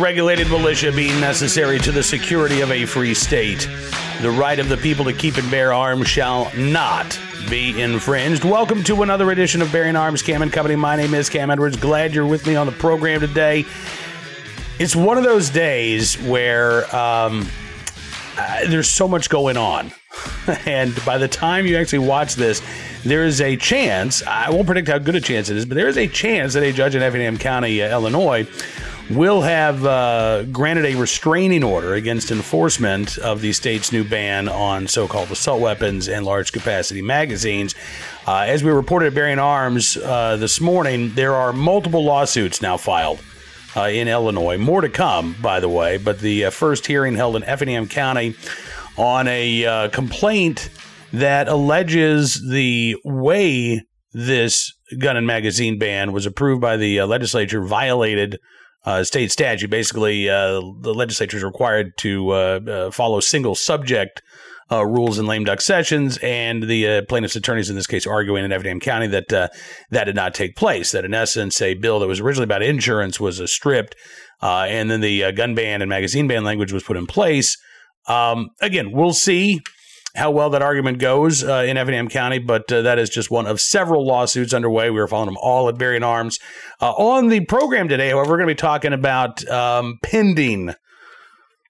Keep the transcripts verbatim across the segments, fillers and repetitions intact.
regulated militia being necessary to the security of a free state. The right of the people to keep and bear arms shall not be infringed. Welcome to another edition of Bearing Arms, Cam and Company. My name is Cam Edwards. Glad you're with me on the program today. It's one of those days where um, uh, there's so much going on. And by the time you actually watch this, there is a chance, I won't predict how good a chance it is, but there is a chance that a judge in Effingham County, uh, Illinois, will have uh, granted a restraining order against enforcement of the state's new ban on so-called assault weapons and large-capacity magazines. Uh, as we reported at Bearing Arms uh, this morning, there are multiple lawsuits now filed uh, in Illinois. More to come, by the way, but the uh, first hearing held in Effingham County on a uh, complaint that alleges the way this gun and magazine ban was approved by the uh, legislature violated uh, state statute. Basically, uh, the legislature is required to uh, uh, follow single subject uh, rules in lame duck sessions, and the uh, plaintiff's attorneys in this case arguing in Effingham County that uh, that did not take place, that in essence a bill that was originally about insurance was uh, stripped, uh, and then the uh, gun ban and magazine ban language was put in place. Um, again, we'll see how well that argument goes uh, in Effingham County, but uh, that is just one of several lawsuits underway. We were following them all at Bearing Arms. Uh, on the program today, however, we're going to be talking about um, pending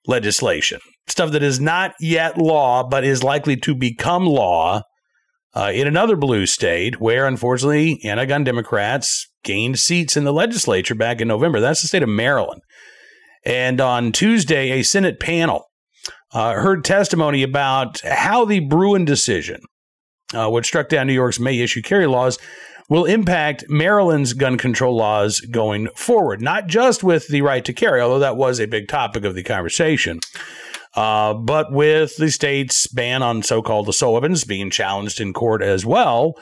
legislation, stuff that is not yet law but is likely to become law uh, in another blue state where, unfortunately, anti-gun Democrats gained seats in the legislature back in November. That's the state of Maryland. And on Tuesday, a Senate panel Uh, heard testimony about how the Bruen decision, uh, which struck down New York's May issue carry laws, will impact Maryland's gun control laws going forward, not just with the right to carry, although that was a big topic of the conversation, uh, but with the state's ban on so-called assault weapons being challenged in court as well.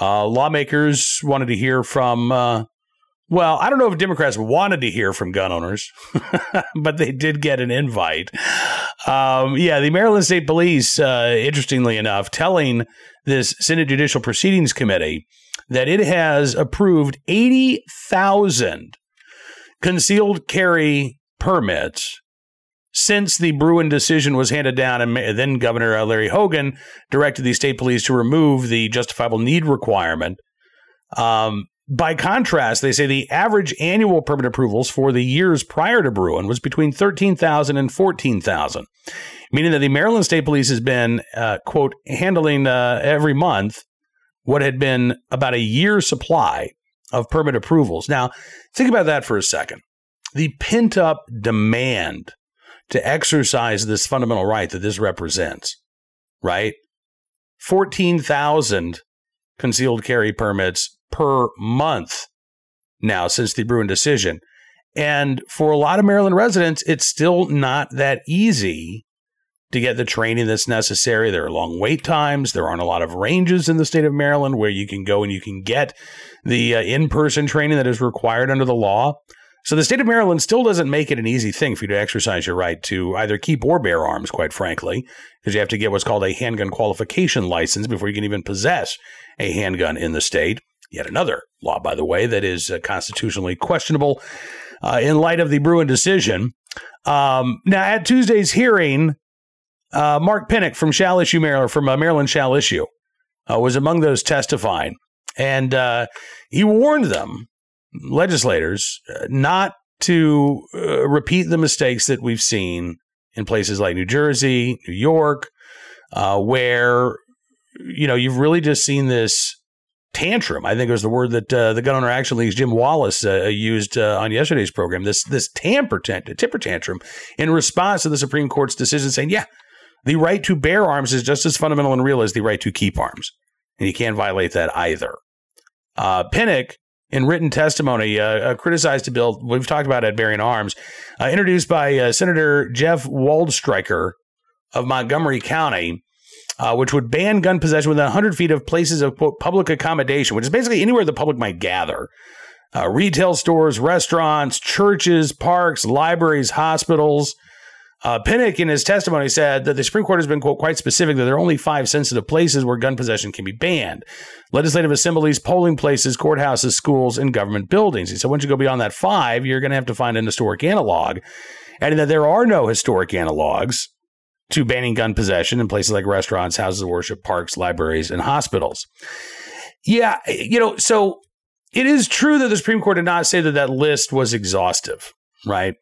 Uh, lawmakers wanted to hear from uh, Well, I don't know if Democrats wanted to hear from gun owners, but they did get an invite. Um, yeah, the Maryland State Police, uh, interestingly enough, telling this Senate Judicial Proceedings Committee that it has approved eighty thousand concealed carry permits since the Bruen decision was handed down, and then Governor Larry Hogan directed the state police to remove the justifiable need requirement. Um By contrast, they say the average annual permit approvals for the years prior to Bruen was between thirteen thousand and fourteen thousand, meaning that the Maryland State Police has been, uh, quote, handling uh, every month what had been about a year's supply of permit approvals. Now, think about that for a second. The pent-up demand to exercise this fundamental right that this represents, right? fourteen thousand concealed carry permits per month now since the Bruen decision. And for a lot of Maryland residents, it's still not that easy to get the training that's necessary. There are long wait times. There aren't a lot of ranges in the state of Maryland where you can go and you can get the uh, in-person training that is required under the law. So the state of Maryland still doesn't make it an easy thing for you to exercise your right to either keep or bear arms, quite frankly, because you have to get what's called a handgun qualification license before you can even possess a handgun in the state. Yet another law, by the way, that is uh, constitutionally questionable uh, in light of the Bruen decision. Um, now, at Tuesday's hearing, uh, Mark Pennak from Shall Issue Maryland, from uh, Maryland Shall Issue, uh, was among those testifying, and uh, he warned them, legislators, uh, not to uh, repeat the mistakes that we've seen in places like New Jersey, New York, uh, where you know you've really just seen this tantrum. I think it was the word that uh, the Gun Owner Action League's Jim Wallace uh, used uh, on yesterday's program, this this tamper tant- temper tantrum in response to the Supreme Court's decision saying, yeah, the right to bear arms is just as fundamental and real as the right to keep arms. And you can't violate that either. Uh, Pennak, in written testimony, uh, uh, criticized a bill we've talked about at Bearing Arms, uh, introduced by uh, Senator Jeff Waldstreicher of Montgomery County, Uh, which would ban gun possession within one hundred feet of places of, quote, public accommodation, which is basically anywhere the public might gather. Uh, retail stores, restaurants, churches, parks, libraries, hospitals. Uh, Pennak, in his testimony, said that the Supreme Court has been, quote, quite specific that there are only five sensitive places where gun possession can be banned: legislative assemblies, polling places, courthouses, schools, and government buildings. He said, once you go beyond that five, you're going to have to find an historic analog, and that there are no historic analogs to banning gun possession in places like restaurants, houses of worship, parks, libraries, and hospitals. Yeah, you know, so it is true that the Supreme Court did not say that that list was exhaustive, right?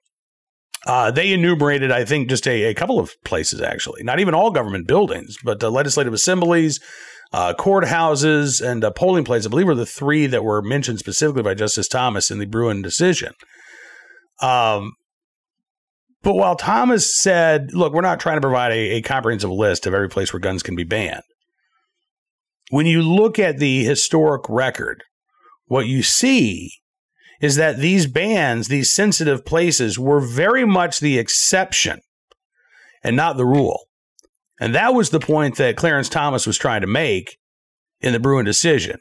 Uh, they enumerated, I think, just a, a couple of places, actually, not even all government buildings, but the legislative assemblies, uh, courthouses, and uh, polling places, I believe, were the three that were mentioned specifically by Justice Thomas in the Bruen decision. Um, but while Thomas said, look, we're not trying to provide a, a comprehensive list of every place where guns can be banned, when you look at the historic record, what you see is that these bans, these sensitive places, were very much the exception and not the rule. And that was the point that Clarence Thomas was trying to make in the Bruen decision,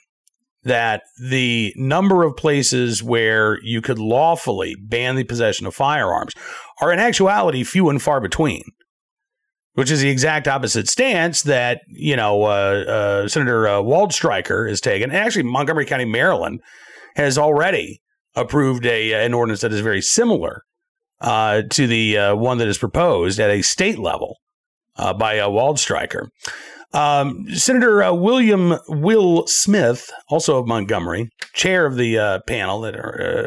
that the number of places where you could lawfully ban the possession of firearms are in actuality few and far between, which is the exact opposite stance that, you know, uh, uh, Senator uh, Waldstreicher has taken. And actually, Montgomery County, Maryland, has already approved a an ordinance that is very similar uh, to the uh, one that is proposed at a state level uh, by uh, Waldstreicher. Um, Senator uh, William Will Smith, also of Montgomery, chair of the uh, panel that uh,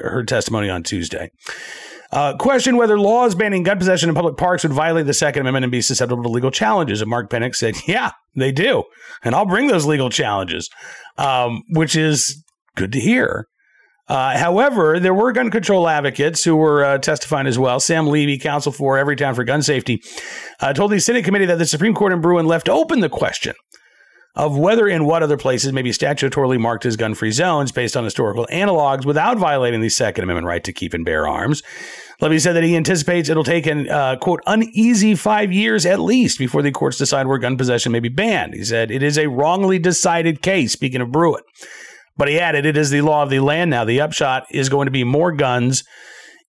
heard testimony on Tuesday, Uh, question whether laws banning gun possession in public parks would violate the Second Amendment and be susceptible to legal challenges. And Mark Pennak said, yeah, they do. And I'll bring those legal challenges, um, which is good to hear. Uh, however, there were gun control advocates who were uh, testifying as well. Sam Levy, counsel for Everytown for Gun Safety, uh, told the Senate committee that the Supreme Court in Bruen left open the question of whether and what other places may be statutorily marked as gun-free zones based on historical analogs without violating the Second Amendment right to keep and bear arms. Levy said that he anticipates it'll take an, uh, quote, uneasy five years at least before the courts decide where gun possession may be banned. He said it is a wrongly decided case, speaking of Bruen. But he added, it is the law of the land now. The upshot is going to be more guns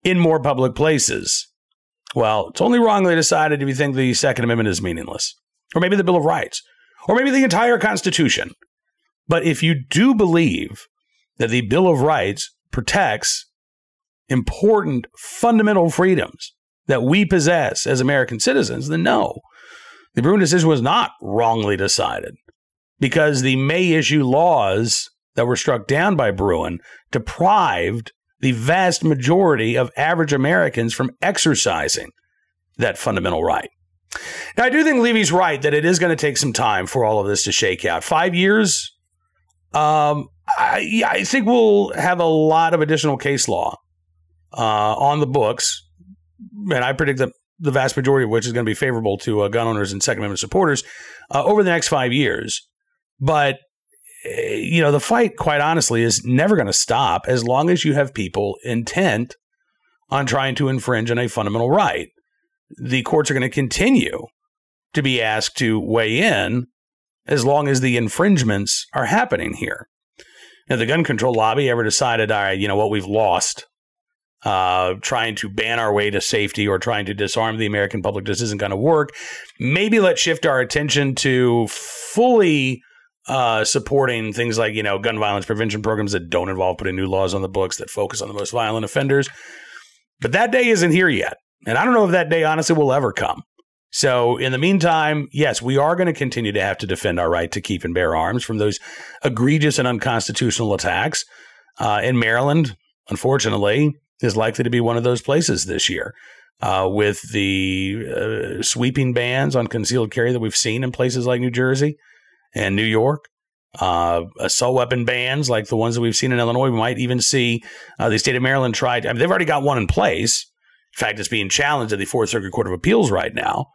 in more public places. Well, it's only wrongly decided if you think the Second Amendment is meaningless, or maybe the Bill of Rights, or maybe the entire Constitution. But if you do believe that the Bill of Rights protects important fundamental freedoms that we possess as American citizens, then no. The Bruen decision was not wrongly decided, because the May issue laws that were struck down by Bruen deprived the vast majority of average Americans from exercising that fundamental right. Now, I do think Levy's right that it is going to take some time for all of this to shake out. Five years, um, I, I think we'll have a lot of additional case law uh, on the books, and I predict that the vast majority of which is going to be favorable to uh, gun owners and Second Amendment supporters uh, over the next five years. But, you know, the fight, quite honestly, is never going to stop as long as you have people intent on trying to infringe on a fundamental right. The courts are going to continue to be asked to weigh in as long as the infringements are happening here. Now, the gun control lobby ever decided, all right, you know what, we've lost uh, trying to ban our way to safety or trying to disarm the American public just isn't going to work. Maybe let's shift our attention to fully uh, supporting things like, you know, gun violence prevention programs that don't involve putting new laws on the books, that focus on the most violent offenders. But that day isn't here yet. And I don't know if that day, honestly, will ever come. So in the meantime, yes, we are going to continue to have to defend our right to keep and bear arms from those egregious and unconstitutional attacks. Uh, in Maryland, unfortunately, is likely to be one of those places this year, uh, with the uh, sweeping bans on concealed carry that we've seen in places like New Jersey and New York. Uh, assault weapon bans like the ones that we've seen in Illinois. We might even see uh, the state of Maryland try to, I mean, they've already got one in place. In fact, it's being challenged at the Fourth Circuit Court of Appeals right now,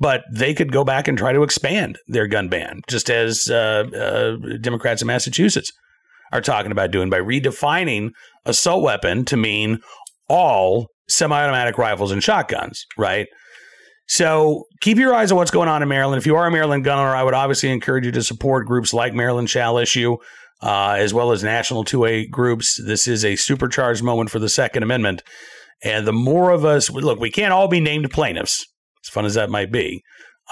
but they could go back and try to expand their gun ban, just as uh, uh, Democrats in Massachusetts are talking about doing by redefining assault weapon to mean all semi-automatic rifles and shotguns, right? So keep your eyes on what's going on in Maryland. If you are a Maryland gun owner, I would obviously encourage you to support groups like Maryland Shall Issue, uh, as well as national two A groups. This is a supercharged moment for the Second Amendment. And the more of us, look, we can't all be named plaintiffs. as fun as that might be.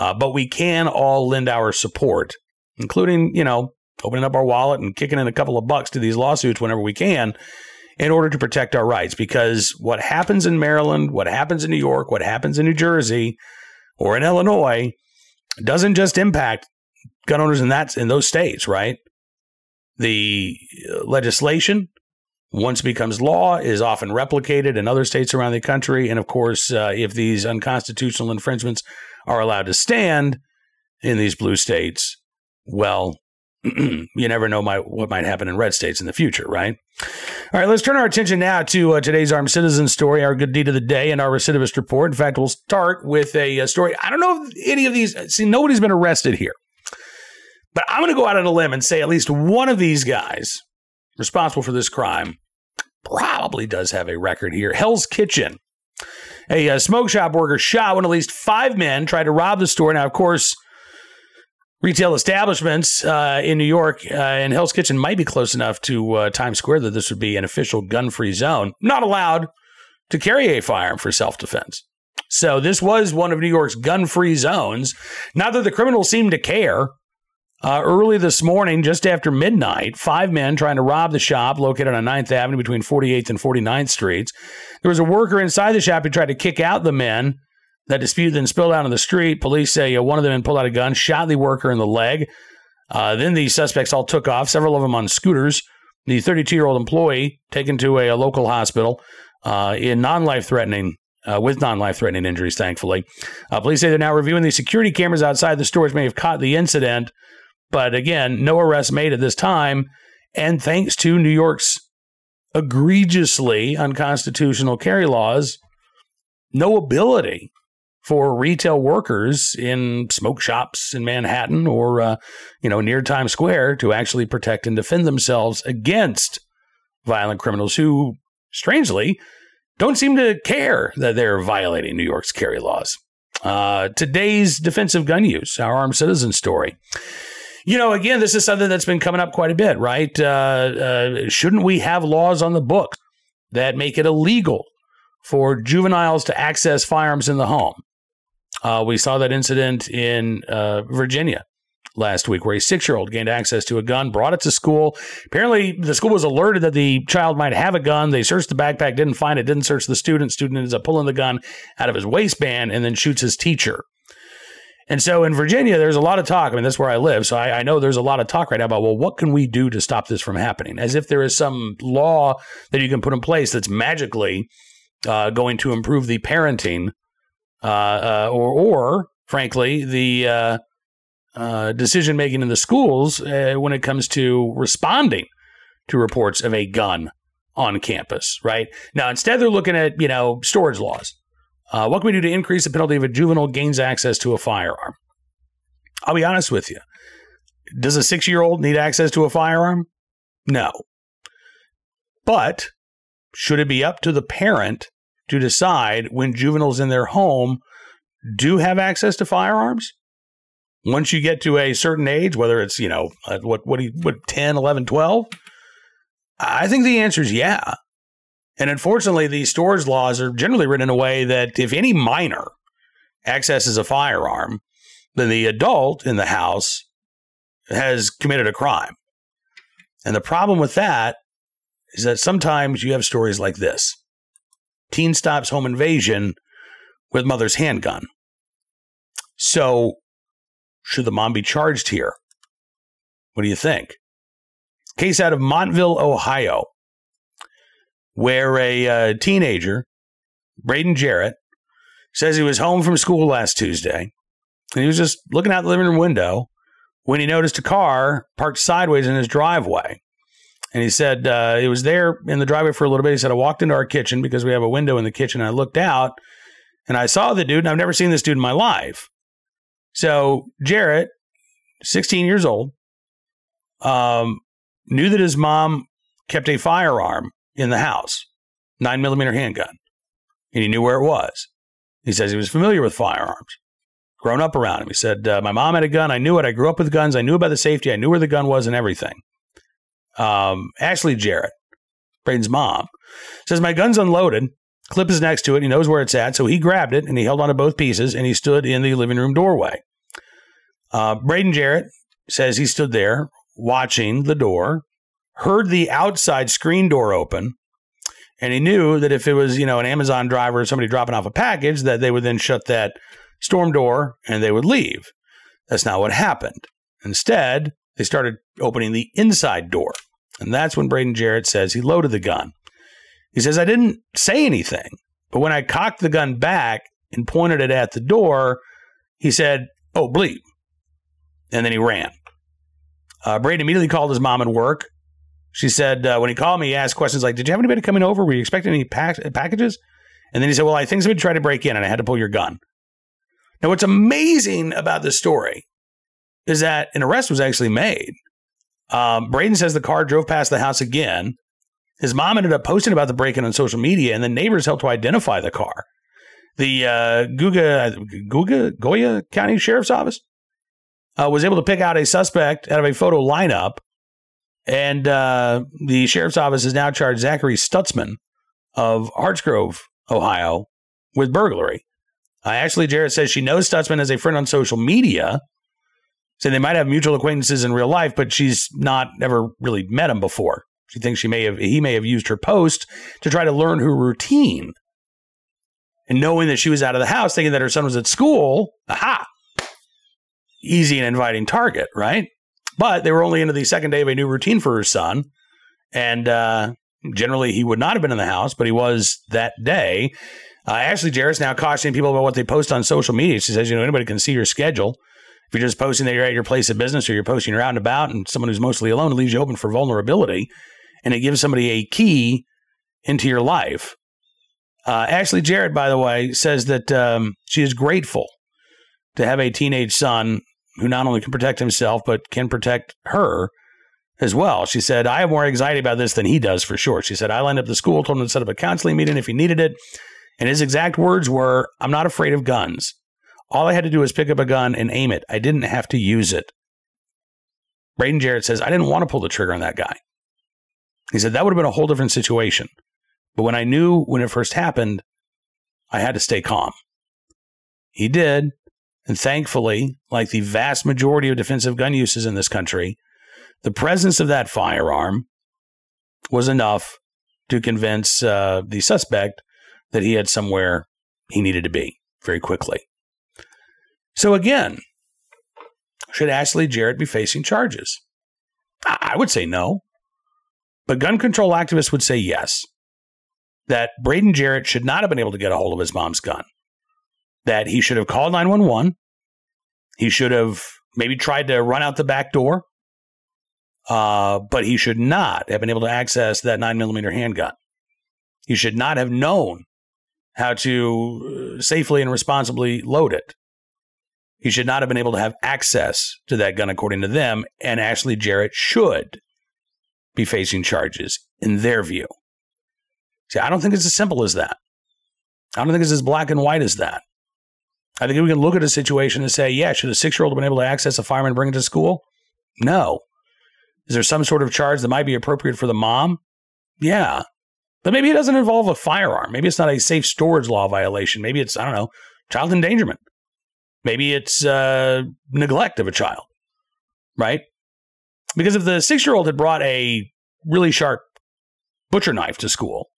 Uh, but we can all lend our support, including, you know, opening up our wallet and kicking in a couple of bucks to these lawsuits whenever we can in order to protect our rights. Because what happens in Maryland, what happens in New York, what happens in New Jersey or in Illinois doesn't just impact gun owners in that in those states, right? The legislation, once becomes law, is often replicated in other states around the country. And of course, uh, if these unconstitutional infringements are allowed to stand in these blue states, well, you never know my, what might happen in red states in the future, right? All right, let's turn our attention now to uh, today's Armed Citizen story, our good deed of the day, and our recidivist report. In fact, we'll start with a, a story. I don't know if any of these, see, nobody's been arrested here. But I'm going to go out on a limb and say at least one of these guys responsible for this crime probably does have a record here. Hell's Kitchen. A uh, smoke shop worker shot when at least five men tried to rob the store. Now, of course, retail establishments uh, in New York uh, and Hell's Kitchen might be close enough to uh, Times Square that this would be an official gun-free zone. Not allowed to carry a firearm for self-defense. So this was one of New York's gun-free zones. Not that the criminals seemed to care. Uh, early this morning, just after midnight, five men trying to rob the shop located on ninth avenue between forty-eighth and forty-ninth streets. There was a worker inside the shop who tried to kick out the men. That dispute then spilled out on the street. Police say uh, one of the men pulled out a gun, shot the worker in the leg. Uh, then the suspects all took off, several of them on scooters. The thirty-two-year-old employee taken to a, a local hospital uh, in non-life-threatening Uh, with non-life-threatening injuries, thankfully. Uh, police say they're now reviewing the security cameras outside the store, which may have caught the incident. But again, no arrests made at this time. And thanks to New York's egregiously unconstitutional carry laws, no ability for retail workers in smoke shops in Manhattan or uh, you know, near Times Square to actually protect and defend themselves against violent criminals who, strangely, don't seem to care that they're violating New York's carry laws. Uh, today's defensive gun use, our armed citizen story. You know, again, this is something that's been coming up quite a bit, right? Uh, uh, shouldn't we have laws on the books that make it illegal for juveniles to access firearms in the home? Uh, we saw that incident in uh, Virginia last week where a six-year-old gained access to a gun, brought it to school. Apparently, the school was alerted that the child might have a gun. They searched the backpack, didn't find it, didn't search the student. Student ends up pulling the gun out of his waistband and then shoots his teacher. And so in Virginia, there's a lot of talk. I mean, that's where I live, so I, I know there's a lot of talk right now about, well, what can we do to stop this from happening? As if there is some law that you can put in place that's magically uh, going to improve the parenting uh, uh, or, or, frankly, the... Uh, Uh, decision-making in the schools uh, when it comes to responding to reports of a gun on campus, right? Now, instead, they're looking at, you know, storage laws. Uh, what can we do to increase the penalty if a juvenile gains access to a firearm? I'll be honest with you. Does a six-year-old need access to a firearm? No. But should it be up to the parent to decide when juveniles in their home do have access to firearms? Once you get to a certain age, whether it's, you know, what, what, what, ten, eleven, twelve, I think the answer is yeah. And unfortunately, these storage laws are generally written in a way that if any minor accesses a firearm, then the adult in the house has committed a crime. And the problem with that is that sometimes you have stories like this. Teen stops home invasion with mother's handgun. So, should the mom be charged here? What do you think? Case out of Montville, Ohio, where a uh, teenager, Braden Jarrett, says he was home from school last Tuesday, and he was just looking out the living room window when he noticed a car parked sideways in his driveway. And he said uh, it was there in the driveway for a little bit. He said, I walked into our kitchen because we have a window in the kitchen, and I looked out, and I saw the dude, and I've never seen this dude in my life. So Jarrett, sixteen years old, um, knew that his mom kept a firearm in the house, nine millimeter handgun, and he knew where it was. He says he was familiar with firearms, grown up around him. He said, uh, my mom had a gun. I knew it. I grew up with guns. I knew about the safety. I knew where the gun was and everything. Um, Ashley Jarrett, Braden's mom, says, my gun's unloaded. Clip is next to it. He knows where it's at, so he grabbed it, and he held on to both pieces, and he stood in the living room doorway. Uh, Braden Jarrett says he stood there watching the door, heard the outside screen door open, and he knew that if it was, you know, an Amazon driver or somebody dropping off a package, that they would then shut that storm door and they would leave. That's not what happened. Instead, they started opening the inside door, and that's when Braden Jarrett says he loaded the gun. He says, I didn't say anything, but when I cocked the gun back and pointed it at the door, he said, oh, bleep. And then he ran. Uh, Braden immediately called his mom at work. She said, uh, when he called me, he asked questions like, did you have anybody coming over? Were you expecting any pack- packages? And then he said, well, I think somebody tried to break in and I had to pull your gun. Now, what's amazing about this story is that an arrest was actually made. Um, Braden says the car drove past the house again. His mom ended up posting about the break-in on social media, and the neighbors helped to identify the car. The uh, Guga, Guga, Goya County Sheriff's Office uh, was able to pick out a suspect out of a photo lineup, and uh, the Sheriff's Office has now charged Zachary Stutzman of Hartsgrove, Ohio, with burglary. Uh, Ashley Jarrett says she knows Stutzman as a friend on social media, so they might have mutual acquaintances in real life, but she's not ever really met him before. She thinks she may have he may have used her post to try to learn her routine. And knowing that she was out of the house, thinking that her son was at school, aha, easy and inviting target, right? But they were only into the second day of a new routine for her son. And uh, generally, he would not have been in the house, but he was that day. Uh, Ashley Jarrett's now cautioning people about what they post on social media. She says, you know, anybody can see your schedule. If you're just posting that you're at your place of business or you're posting you're out and about and someone who's mostly alone, it leaves you open for vulnerability. And it gives somebody a key into your life. Uh, Ashley Jarrett, by the way, says that um, she is grateful to have a teenage son who not only can protect himself, but can protect her as well. She said, I have more anxiety about this than he does for sure. She said, I lined up the school, told him to set up a counseling meeting if he needed it. And his exact words were, I'm not afraid of guns. All I had to do was pick up a gun and aim it. I didn't have to use it. Braden Jarrett says, I didn't want to pull the trigger on that guy. He said, that would have been a whole different situation. But when I knew when it first happened, I had to stay calm. He did. And thankfully, like the vast majority of defensive gun uses in this country, the presence of that firearm was enough to convince uh, the suspect that he had somewhere he needed to be very quickly. So again, should Ashley Jarrett be facing charges? I would say no. But gun control activists would say yes, that Braden Jarrett should not have been able to get a hold of his mom's gun, that he should have called nine one one, he should have maybe tried to run out the back door, uh, but he should not have been able to access that nine millimeter handgun. He should not have known how to safely and responsibly load it. He should not have been able to have access to that gun, according to them, and Ashley Jarrett should be facing charges in their view. See, I don't think it's as simple as that. I don't think it's as black and white as that. I think we can look at a situation and say, yeah, should a six-year-old have been able to access a firearm and bring it to school? No. Is there some sort of charge that might be appropriate for the mom? Yeah. But maybe it doesn't involve a firearm. Maybe it's not a safe storage law violation. Maybe it's, I don't know, child endangerment. Maybe it's uh, neglect of a child, right? Because if the six-year-old had brought a really sharp butcher knife to school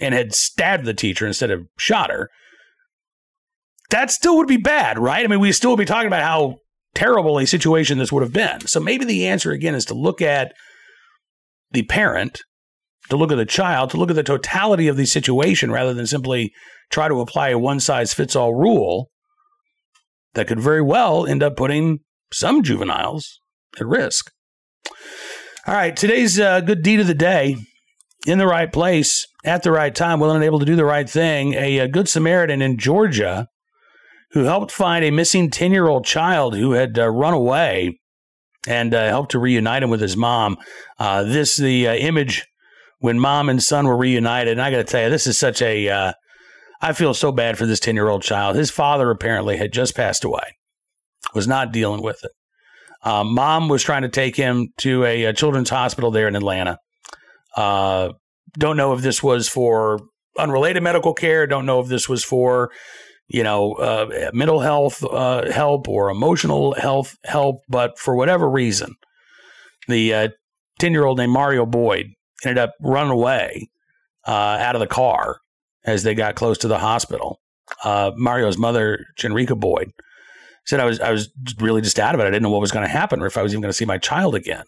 and had stabbed the teacher instead of shot her, that still would be bad, right? I mean, we still would be talking about how terrible a situation this would have been. So maybe the answer, again, is to look at the parent, to look at the child, to look at the totality of the situation rather than simply try to apply a one-size-fits-all rule that could very well end up putting some juveniles at risk. All right, today's uh, good deed of the day, in the right place, at the right time, willing and able to do the right thing, a, a good Samaritan in Georgia who helped find a missing ten-year-old child who had uh, run away and uh, helped to reunite him with his mom. Uh, this the uh, image when mom and son were reunited, and I got to tell you, this is such a, uh, I feel so bad for this ten-year-old child. His father apparently had just passed away, was not dealing with it. Uh, mom was trying to take him to a, a children's hospital there in Atlanta. Uh, don't know if this was for unrelated medical care. Don't know if this was for, you know, uh, mental health uh, help or emotional health help, but for whatever reason, the uh, ten-year-old named Mario Boyd ended up running away uh, out of the car as they got close to the hospital. Uh, Mario's mother, Jenrica Boyd, said I was I was really just out of it. I didn't know what was going to happen or if I was even going to see my child again.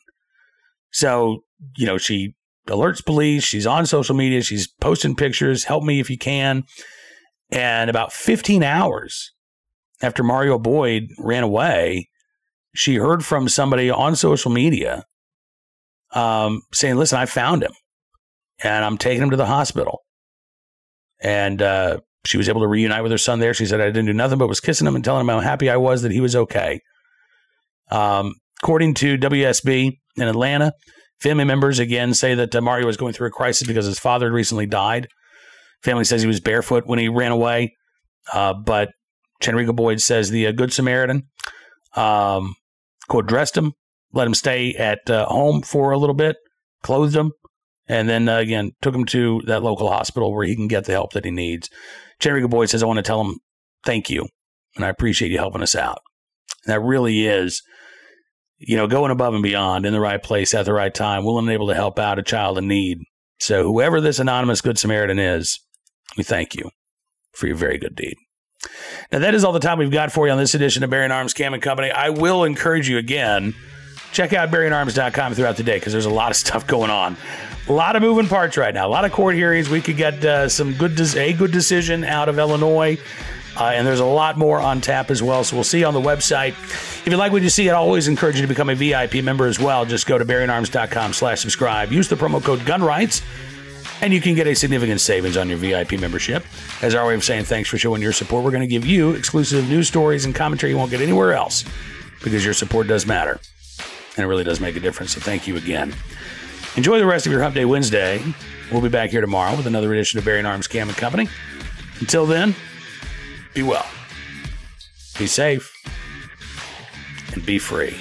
So, you know, she alerts police. She's on social media. She's posting pictures. Help me if you can. And about fifteen hours after Mario Boyd ran away, she heard from somebody on social media um, saying, listen, I found him and I'm taking him to the hospital. And uh, she was able to reunite with her son there. She said, I didn't do nothing but was kissing him and telling him how happy I was that he was okay. Um, according to W S B in Atlanta, family members again say that uh, Mario was going through a crisis because his father had recently died. Family says he was barefoot when he ran away, uh, but Chandrika Boyd says the uh, Good Samaritan, um, quote, dressed him, let him stay at uh, home for a little bit, clothed him, and then, uh, again, took him to that local hospital where he can get the help that he needs. Chandrika Boyd says, I want to tell him thank you, and I appreciate you helping us out. And that really is, you know, going above and beyond, in the right place at the right time, willing and able to help out a child in need. So whoever this anonymous Good Samaritan is, we thank you for your very good deed. Now, that is all the time we've got for you on this edition of Bearing Arms, Cam and Company. I will encourage you again, check out bearing arms dot com throughout the day because there's a lot of stuff going on. A lot of moving parts right now. A lot of court hearings. We could get uh, some good de- a good decision out of Illinois. Uh, and there's a lot more on tap as well. So we'll see you on the website. If you like what you see, I always encourage you to become a V I P member as well. Just go to bearing arms dot com slash subscribe. Use the promo code GUNRIGHTS. And you can get a significant savings on your V I P membership. As our way of saying thanks for showing your support, we're going to give you exclusive news stories and commentary you won't get anywhere else because your support does matter. And it really does make a difference. So thank you again. Enjoy the rest of your Hump Day Wednesday. We'll be back here tomorrow with another edition of Bearing Arms, Cam and Company. Until then, be well, be safe, and be free.